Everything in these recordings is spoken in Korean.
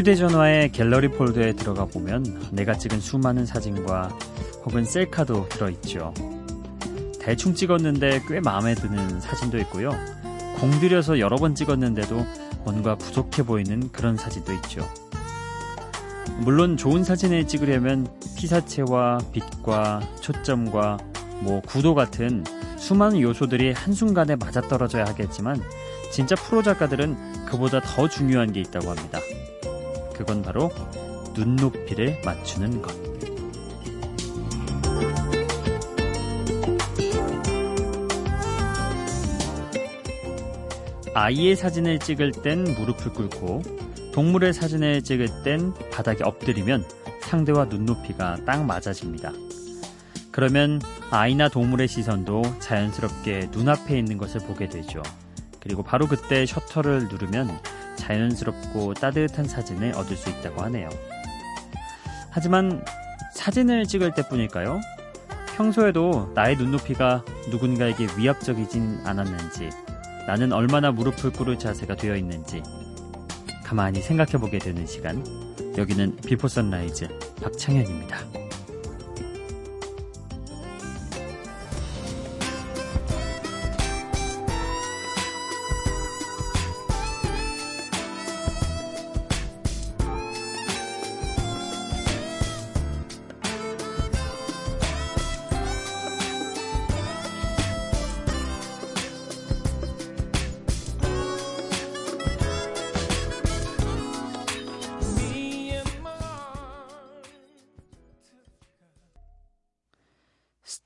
휴대전화의 갤러리 폴더에 들어가 보면 내가 찍은 수많은 사진과 혹은 셀카도 들어있죠. 대충 찍었는데 꽤 마음에 드는 사진도 있고요. 공들여서 여러 번 찍었는데도 뭔가 부족해 보이는 그런 사진도 있죠. 물론 좋은 사진을 찍으려면 피사체와 빛과 초점과 뭐 구도 같은 수많은 요소들이 한순간에 맞아떨어져야 하겠지만 진짜 프로 작가들은 그보다 더 중요한 게 있다고 합니다. 그건 바로 눈높이를 맞추는 것. 아이의 사진을 찍을 땐 무릎을 꿇고 동물의 사진을 찍을 땐 바닥에 엎드리면 상대와 눈높이가 딱 맞아집니다. 그러면 아이나 동물의 시선도 자연스럽게 눈앞에 있는 것을 보게 되죠. 그리고 바로 그때 셔터를 누르면 자연스럽고 따뜻한 사진을 얻을 수 있다고 하네요. 하지만 사진을 찍을 때뿐일까요? 평소에도 나의 눈높이가 누군가에게 위압적이진 않았는지, 나는 얼마나 무릎을 꿇을 자세가 되어 있는지 가만히 생각해보게 되는 시간. 여기는 비포 선라이즈 박창현입니다.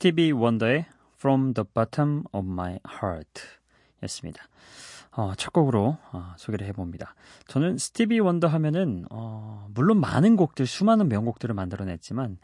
'Stevie Wonder'의 'From the Bottom of My Heart' 였습니다. 첫 곡으로 소개를 해봅니다. 저는 스티비 원더 하면은 물론 많은 곡들, 수많은 명곡들을 만들어냈지만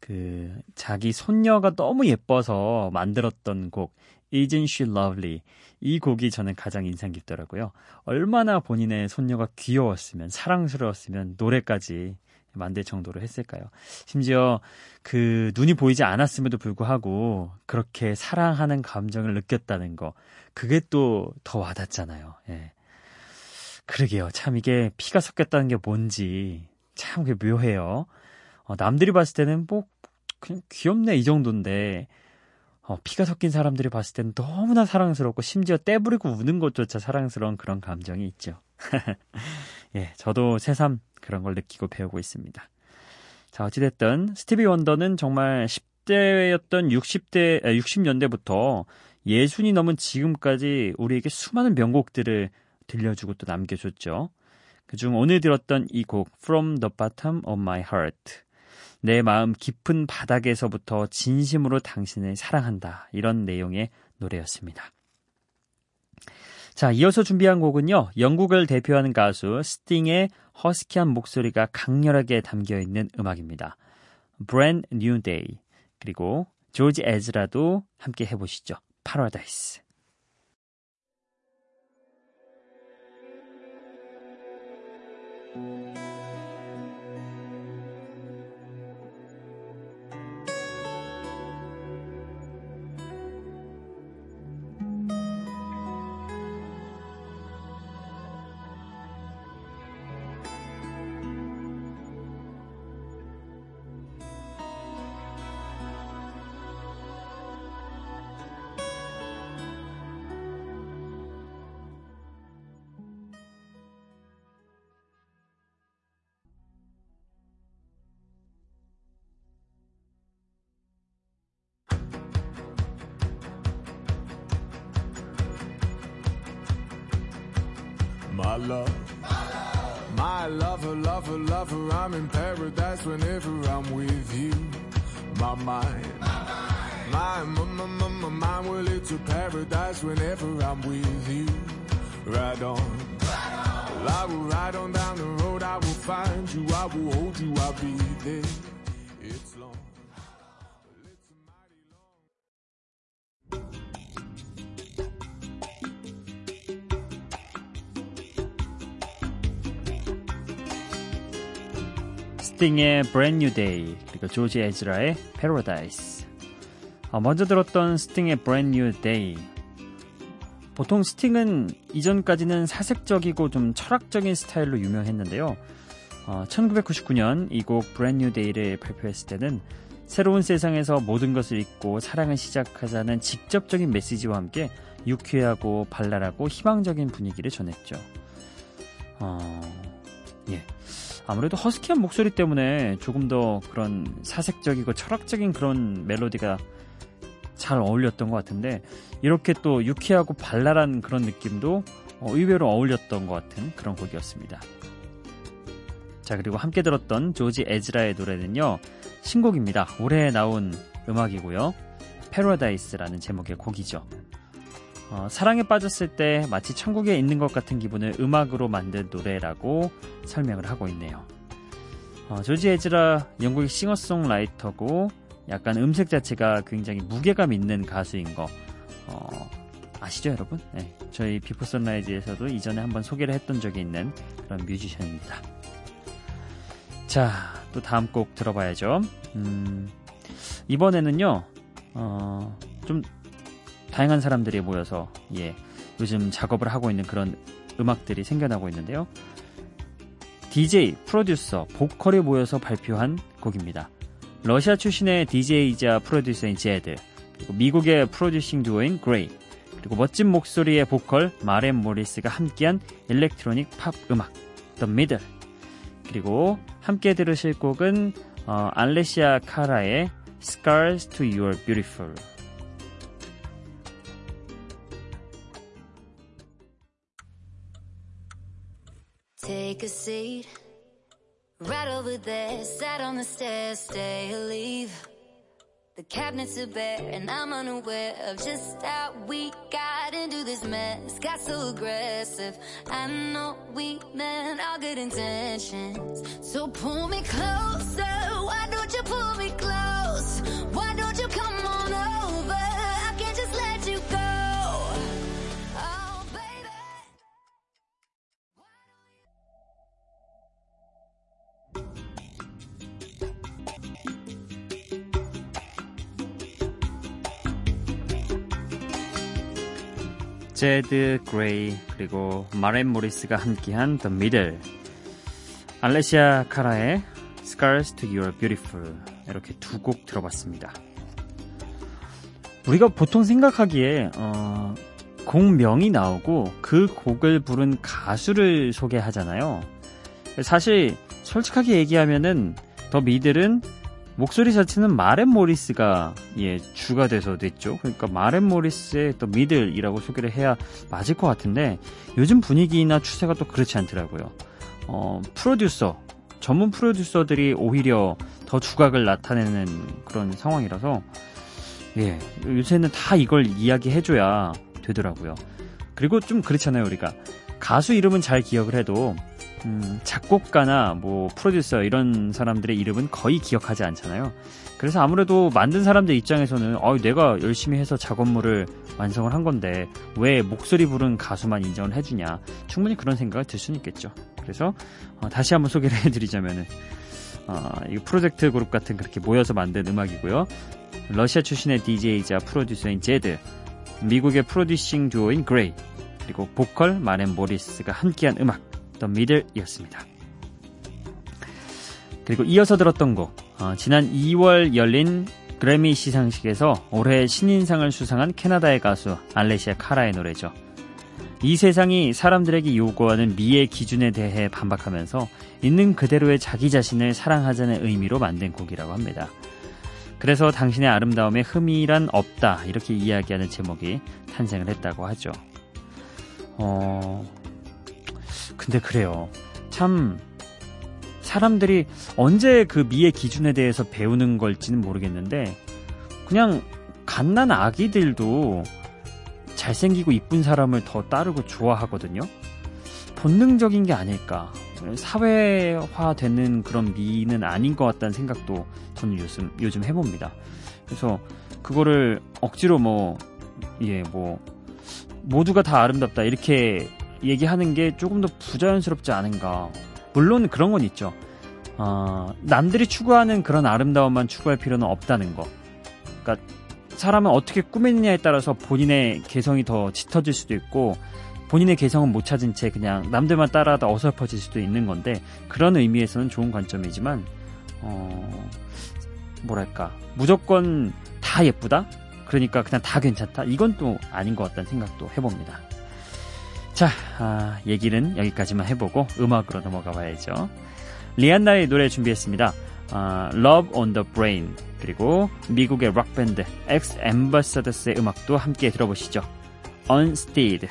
그 자기 손녀가 너무 예뻐서 만들었던 곡 'Isn't She Lovely' 이 곡이 저는 가장 인상 깊더라고요. 얼마나 본인의 손녀가 귀여웠으면, 사랑스러웠으면 노래까지 만들 정도로 했을까요? 심지어 그 눈이 보이지 않았음에도 불구하고 그렇게 사랑하는 감정을 느꼈다는 거, 그게 또 더 와닿잖아요. 예. 그러게요. 참 이게 피가 섞였다는 게 뭔지 참 그게 묘해요. 남들이 봤을 때는 뭐 그냥 귀엽네 이 정도인데 피가 섞인 사람들이 봤을 때는 너무나 사랑스럽고 심지어 떼부리고 우는 것조차 사랑스러운 그런 감정이 있죠. 예, 저도 새삼 그런 걸 느끼고 배우고 있습니다. 자, 어찌됐든 스티비 원더는 정말 10대였던 60년대부터 예순이 넘은 지금까지 우리에게 수많은 명곡들을 들려주고 또 남겨줬죠. 그중 오늘 들었던 이 곡 From the Bottom of My Heart, 내 마음 깊은 바닥에서부터 진심으로 당신을 사랑한다, 이런 내용의 노래였습니다. 자, 이어서 준비한 곡은요, 영국을 대표하는 가수 스팅의 허스키한 목소리가 강렬하게 담겨있는 음악입니다. Brand New Day, 그리고 조지 에즈라도 함께 해보시죠. Paradise. My love, my lover, lover, lover, I'm in paradise whenever I'm with you. My mind, my mind, well, it's a paradise whenever I'm with you. Ride on, well, I will ride on down the road, I will find you, I will hold you, I'll be there. It's long. 스팅의 Brand New Day, 그리고 조지 에즈라의 Paradise. 먼저 들었던 스팅의 Brand New Day. 보통 스팅은 이전까지는 사색적이고 좀 철학적인 스타일로 유명했는데요. 1999년 이 곡 Brand New Day를 발표했을 때는 새로운 세상에서 모든 것을 잊고 사랑을 시작하자는 직접적인 메시지와 함께 유쾌하고 발랄하고 희망적인 분위기를 전했죠. 예. 아무래도 허스키한 목소리 때문에 조금 더 그런 사색적이고 철학적인 그런 멜로디가 잘 어울렸던 것 같은데, 이렇게 또 유쾌하고 발랄한 그런 느낌도 의외로 어울렸던 것 같은 그런 곡이었습니다. 자, 그리고 함께 들었던 조지 에즈라의 노래는요, 신곡입니다. 올해 나온 음악이고요, Paradise라는 제목의 곡이죠. 사랑에 빠졌을 때 마치 천국에 있는 것 같은 기분을 음악으로 만든 노래라고 설명을 하고 있네요. 조지 에즈라, 영국의 싱어송라이터고 약간 음색 자체가 굉장히 무게감 있는 가수인 거 아시죠, 여러분? 네, 저희 비포 선라이즈에서도 이전에 한번 소개를 했던 적이 있는 그런 뮤지션입니다. 자, 또 다음 곡 들어봐야죠. 이번에는요, 좀 다양한 사람들이 모여서 요즘 작업을 하고 있는 그런 음악들이 생겨나고 있는데요, DJ, 프로듀서, 보컬이 모여서 발표한 곡입니다. 러시아 출신의 DJ이자 프로듀서인 제드, 그리고 미국의 프로듀싱 듀오인 그레이, 그리고 멋진 목소리의 보컬 마렌 모리스가 함께한 일렉트로닉 팝 음악 The Middle. 그리고 함께 들으실 곡은 알레시아 카라의 Scars to Your Beautiful. Take a seat right over there, sat on the stairs, stay or leave. The cabinets are bare and I'm unaware of just how we got into this mess. Got so aggressive, I know we meant all good intentions. So pull me closer, why don't you pull me close? Why don't you come on over? I can't just let you go. Oh baby, why don't you... 제드, 그레이, 그리고 마렌 모리스가 함께한 The Middle, 알레시아 카라의 Scars to Your Beautiful, 이렇게 두 곡 들어봤습니다. 우리가 보통 생각하기에 곡명이 나오고 그 곡을 부른 가수를 소개하잖아요. 사실 솔직하게 얘기하면은 The Middle은 목소리 자체는 마렌 모리스가 주가 돼서 됐죠. 그러니까 마렌 모리스의 또 미들이라고 소개를 해야 맞을 것 같은데, 요즘 분위기나 추세가 또 그렇지 않더라고요. 프로듀서, 전문 프로듀서들이 오히려 더 주각을 나타내는 그런 상황이라서 요새는 다 이걸 이야기해줘야 되더라고요. 그리고 좀 그렇잖아요, 우리가. 가수 이름은 잘 기억을 해도 작곡가나 뭐 프로듀서 이런 사람들의 이름은 거의 기억하지 않잖아요. 그래서 아무래도 만든 사람들 입장에서는 내가 열심히 해서 작업물을 완성을 한 건데 왜 목소리 부른 가수만 인정을 해주냐, 충분히 그런 생각을 들 수는 있겠죠. 그래서 다시 한번 소개를 해드리자면은 이 프로젝트 그룹 같은 그렇게 모여서 만든 음악이고요, 러시아 출신의 DJ이자 프로듀서인 제드, 미국의 프로듀싱 듀오인 그레이, 그리고 보컬 마렌 모리스가 함께한 음악 The Middle이었습니다. 그리고 이어서 들었던 곡, 지난 2월 열린 그래미 시상식에서 올해 신인상을 수상한 캐나다의 가수 알레시아 카라의 노래죠. 이 세상이 사람들에게 요구하는 미의 기준에 대해 반박하면서 있는 그대로의 자기 자신을 사랑하자는 의미로 만든 곡이라고 합니다. 그래서 당신의 아름다움에 흠이란 없다, 이렇게 이야기하는 제목이 탄생을 했다고 하죠. 근데 그래요, 참 사람들이 언제 그 미의 기준에 대해서 배우는 걸지는 모르겠는데, 그냥 갓난 아기들도 잘생기고 이쁜 사람을 더 따르고 좋아하거든요. 본능적인 게 아닐까, 사회화되는 그런 미는 아닌 것 같다는 생각도 저는 요즘 해봅니다. 그래서 그거를 억지로 모두가 다 아름답다 이렇게 얘기하는 게 조금 더 부자연스럽지 않은가. 물론 그런 건 있죠. 남들이 추구하는 그런 아름다움만 추구할 필요는 없다는 거. 그러니까 사람은 어떻게 꾸미느냐에 따라서 본인의 개성이 더 짙어질 수도 있고, 본인의 개성은 못 찾은 채 그냥 남들만 따라하다 어설퍼질 수도 있는 건데, 그런 의미에서는 좋은 관점이지만 뭐랄까, 무조건 다 예쁘다? 그러니까 그냥 다 괜찮다? 이건 또 아닌 것 같다는 생각도 해봅니다. 자, 얘기는 여기까지만 해보고 음악으로 넘어가 봐야죠. 리안나의 노래 준비했습니다. Love on the Brain, 그리고 미국의 락밴드 X Ambassadors의 음악도 함께 들어보시죠. Unstead.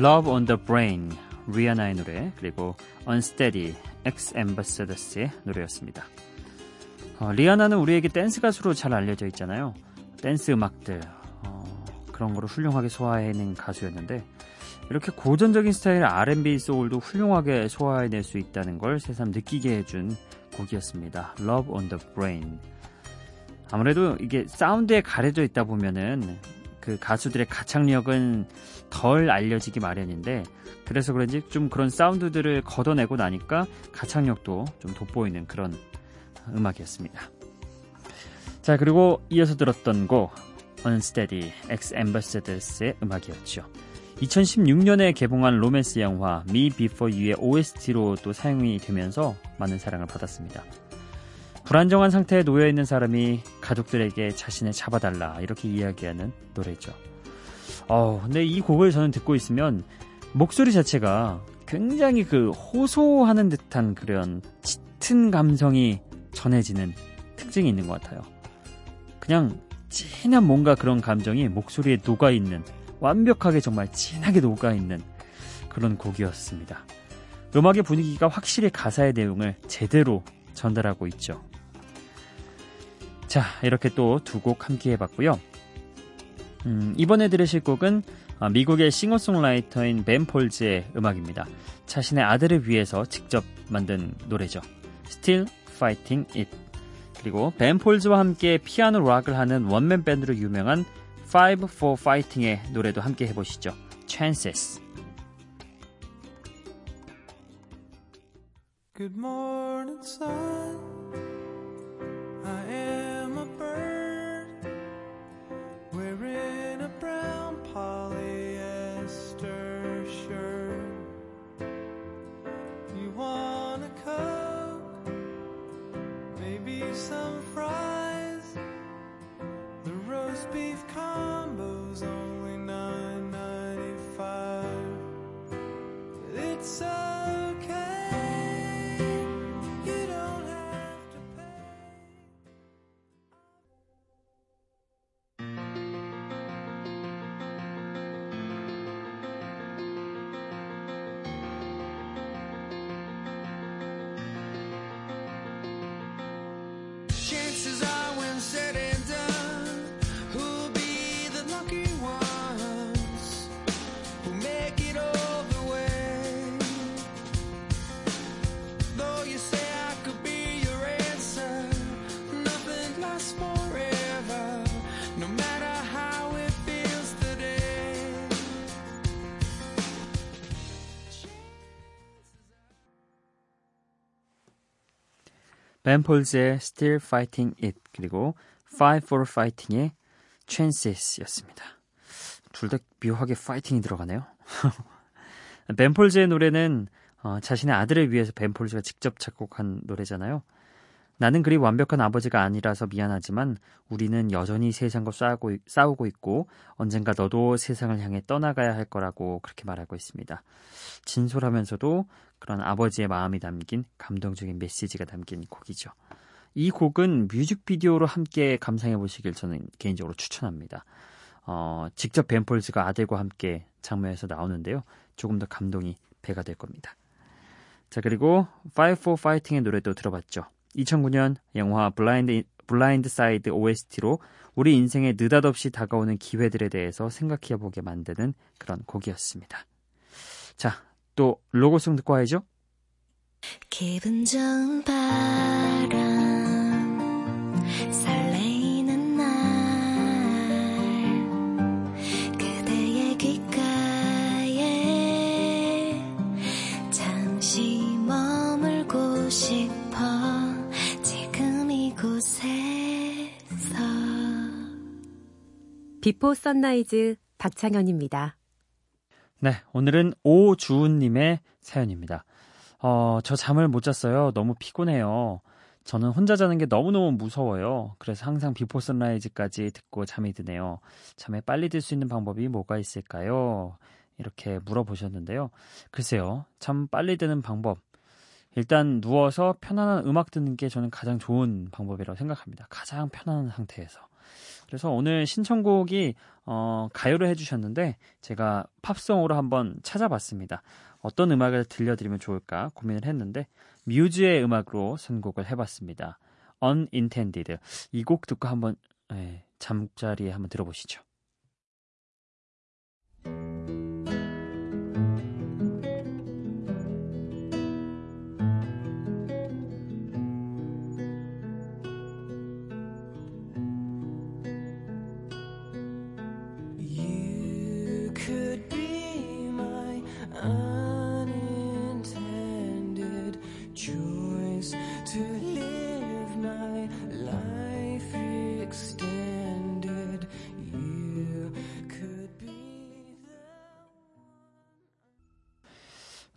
Love on the Brain, 리아나의 노래, 그리고 Unsteady, X Ambassadors의 노래였습니다. 리아나는 우리에게 댄스 가수로 잘 알려져 있잖아요. 댄스 음악들, 그런 거를 훌륭하게 소화해낸 가수였는데, 이렇게 고전적인 스타일의 R&B 소울도 훌륭하게 소화해낼 수 있다는 걸 새삼 느끼게 해준 곡이었습니다. Love on the Brain. 아무래도 이게 사운드에 가려져 있다 보면은 그 가수들의 가창력은 덜 알려지기 마련인데, 그래서 그런지 좀 그런 사운드들을 걷어내고 나니까 가창력도 좀 돋보이는 그런 음악이었습니다. 자, 그리고 이어서 들었던 곡 Unsteady, X Ambassadors의 음악이었죠. 2016년에 개봉한 로맨스 영화 Me Before You의 OST로 또 사용이 되면서 많은 사랑을 받았습니다. 불안정한 상태에 놓여있는 사람이 가족들에게 자신을 잡아달라, 이렇게 이야기하는 노래죠. 근데 이 곡을 저는 듣고 있으면 목소리 자체가 굉장히 그 호소하는 듯한 그런 짙은 감성이 전해지는 특징이 있는 것 같아요. 그냥 진한 뭔가 그런 감정이 목소리에 녹아있는, 완벽하게 정말 진하게 녹아있는 그런 곡이었습니다. 음악의 분위기가 확실히 가사의 내용을 제대로 전달하고 있죠. 자, 이렇게 또 두 곡 함께 해봤고요. 이번에 들으실 곡은 미국의 싱어송라이터인 벤 폴즈의 음악입니다. 자신의 아들을 위해서 직접 만든 노래죠. Still Fighting It. 그리고 벤 폴즈와 함께 피아노 락을 하는 원맨 밴드로 유명한 Five for Fighting의 노래도 함께 해보시죠. Chances. Good morning, sun. I am a bird wearing a brown polyester shirt. You want a Coke? Maybe some fries. The roast beef combo's only $9.95. It's okay. Chances are when said and done, who'll be the lucky ones who make it all the way? Though you say I could be your answer, nothing lasts forever, no matter 램폴즈의 Still Fighting It 그리고 Fight for Fighting의 Chances 였습니다. 둘 다 묘하게 파이팅이 들어가네요. 램폴즈의 노래는 자신의 아들을 위해서 램폴즈가 직접 작곡한 노래잖아요. 나는 그리 완벽한 아버지가 아니라서 미안하지만 우리는 여전히 세상과 싸우고 있고 언젠가 너도 세상을 향해 떠나가야 할 거라고 그렇게 말하고 있습니다. 진솔하면서도 그런 아버지의 마음이 담긴 감동적인 메시지가 담긴 곡이죠. 이 곡은 뮤직비디오로 함께 감상해 보시길 저는 개인적으로 추천합니다. 직접 벤폴즈가 아들과 함께 장면에서 나오는데요. 조금 더 감동이 배가 될 겁니다. 자 그리고 Fight for Fighting의 노래도 들어봤죠. 2009년 영화 블라인드 사이드 OST로 우리 인생에 느닷없이 다가오는 기회들에 대해서 생각해보게 만드는 그런 곡이었습니다. 자, 또 로고송 듣고 와야죠. 기분 좋은 바람 설레이는 날 그대의 귓가에 잠시 머물고 싶어 비포 선라이즈 박창현입니다. 네, 오늘은 오주은님의 사연입니다. 저 잠을 못 잤어요. 너무 피곤해요. 저는 혼자 자는 게 너무너무 무서워요. 그래서 항상 비포 선라이즈까지 듣고 잠이 드네요. 잠에 빨리 들 수 있는 방법이 뭐가 있을까요? 이렇게 물어보셨는데요. 글쎄요, 잠 빨리 드는 방법. 일단 누워서 편안한 음악 듣는 게 저는 가장 좋은 방법이라고 생각합니다. 가장 편안한 상태에서. 그래서 오늘 신청곡이 가요를 해주셨는데 제가 팝송으로 한번 찾아봤습니다. 어떤 음악을 들려드리면 좋을까 고민을 했는데 뮤즈의 음악으로 선곡을 해봤습니다. Unintended. 이 곡 듣고 한번 잠자리에 한번 들어보시죠.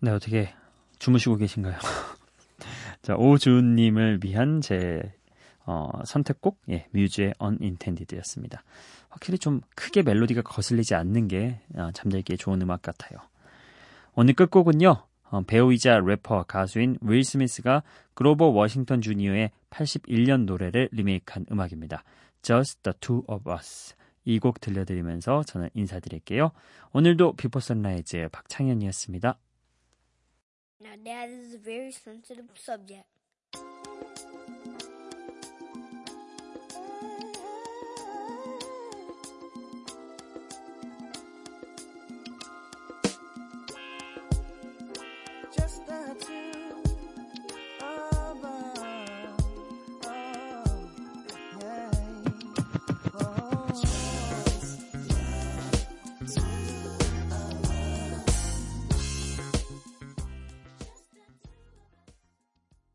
네, 어떻게 주무시고 계신가요? 자, 오주은님을 위한 제 선택곡, 뮤즈의 Unintended였습니다. 확실히 좀 크게 멜로디가 거슬리지 않는 게 잠들기에 좋은 음악 같아요. 오늘 끝곡은요, 배우이자 래퍼 가수인 윌 스미스가 그로버 워싱턴 주니어의 81년 노래를 리메이크한 음악입니다. Just the Two of Us. 이 곡 들려드리면서 저는 인사드릴게요. 오늘도 비포 선라이즈의 박창현이었습니다. Now that is a very sensitive subject.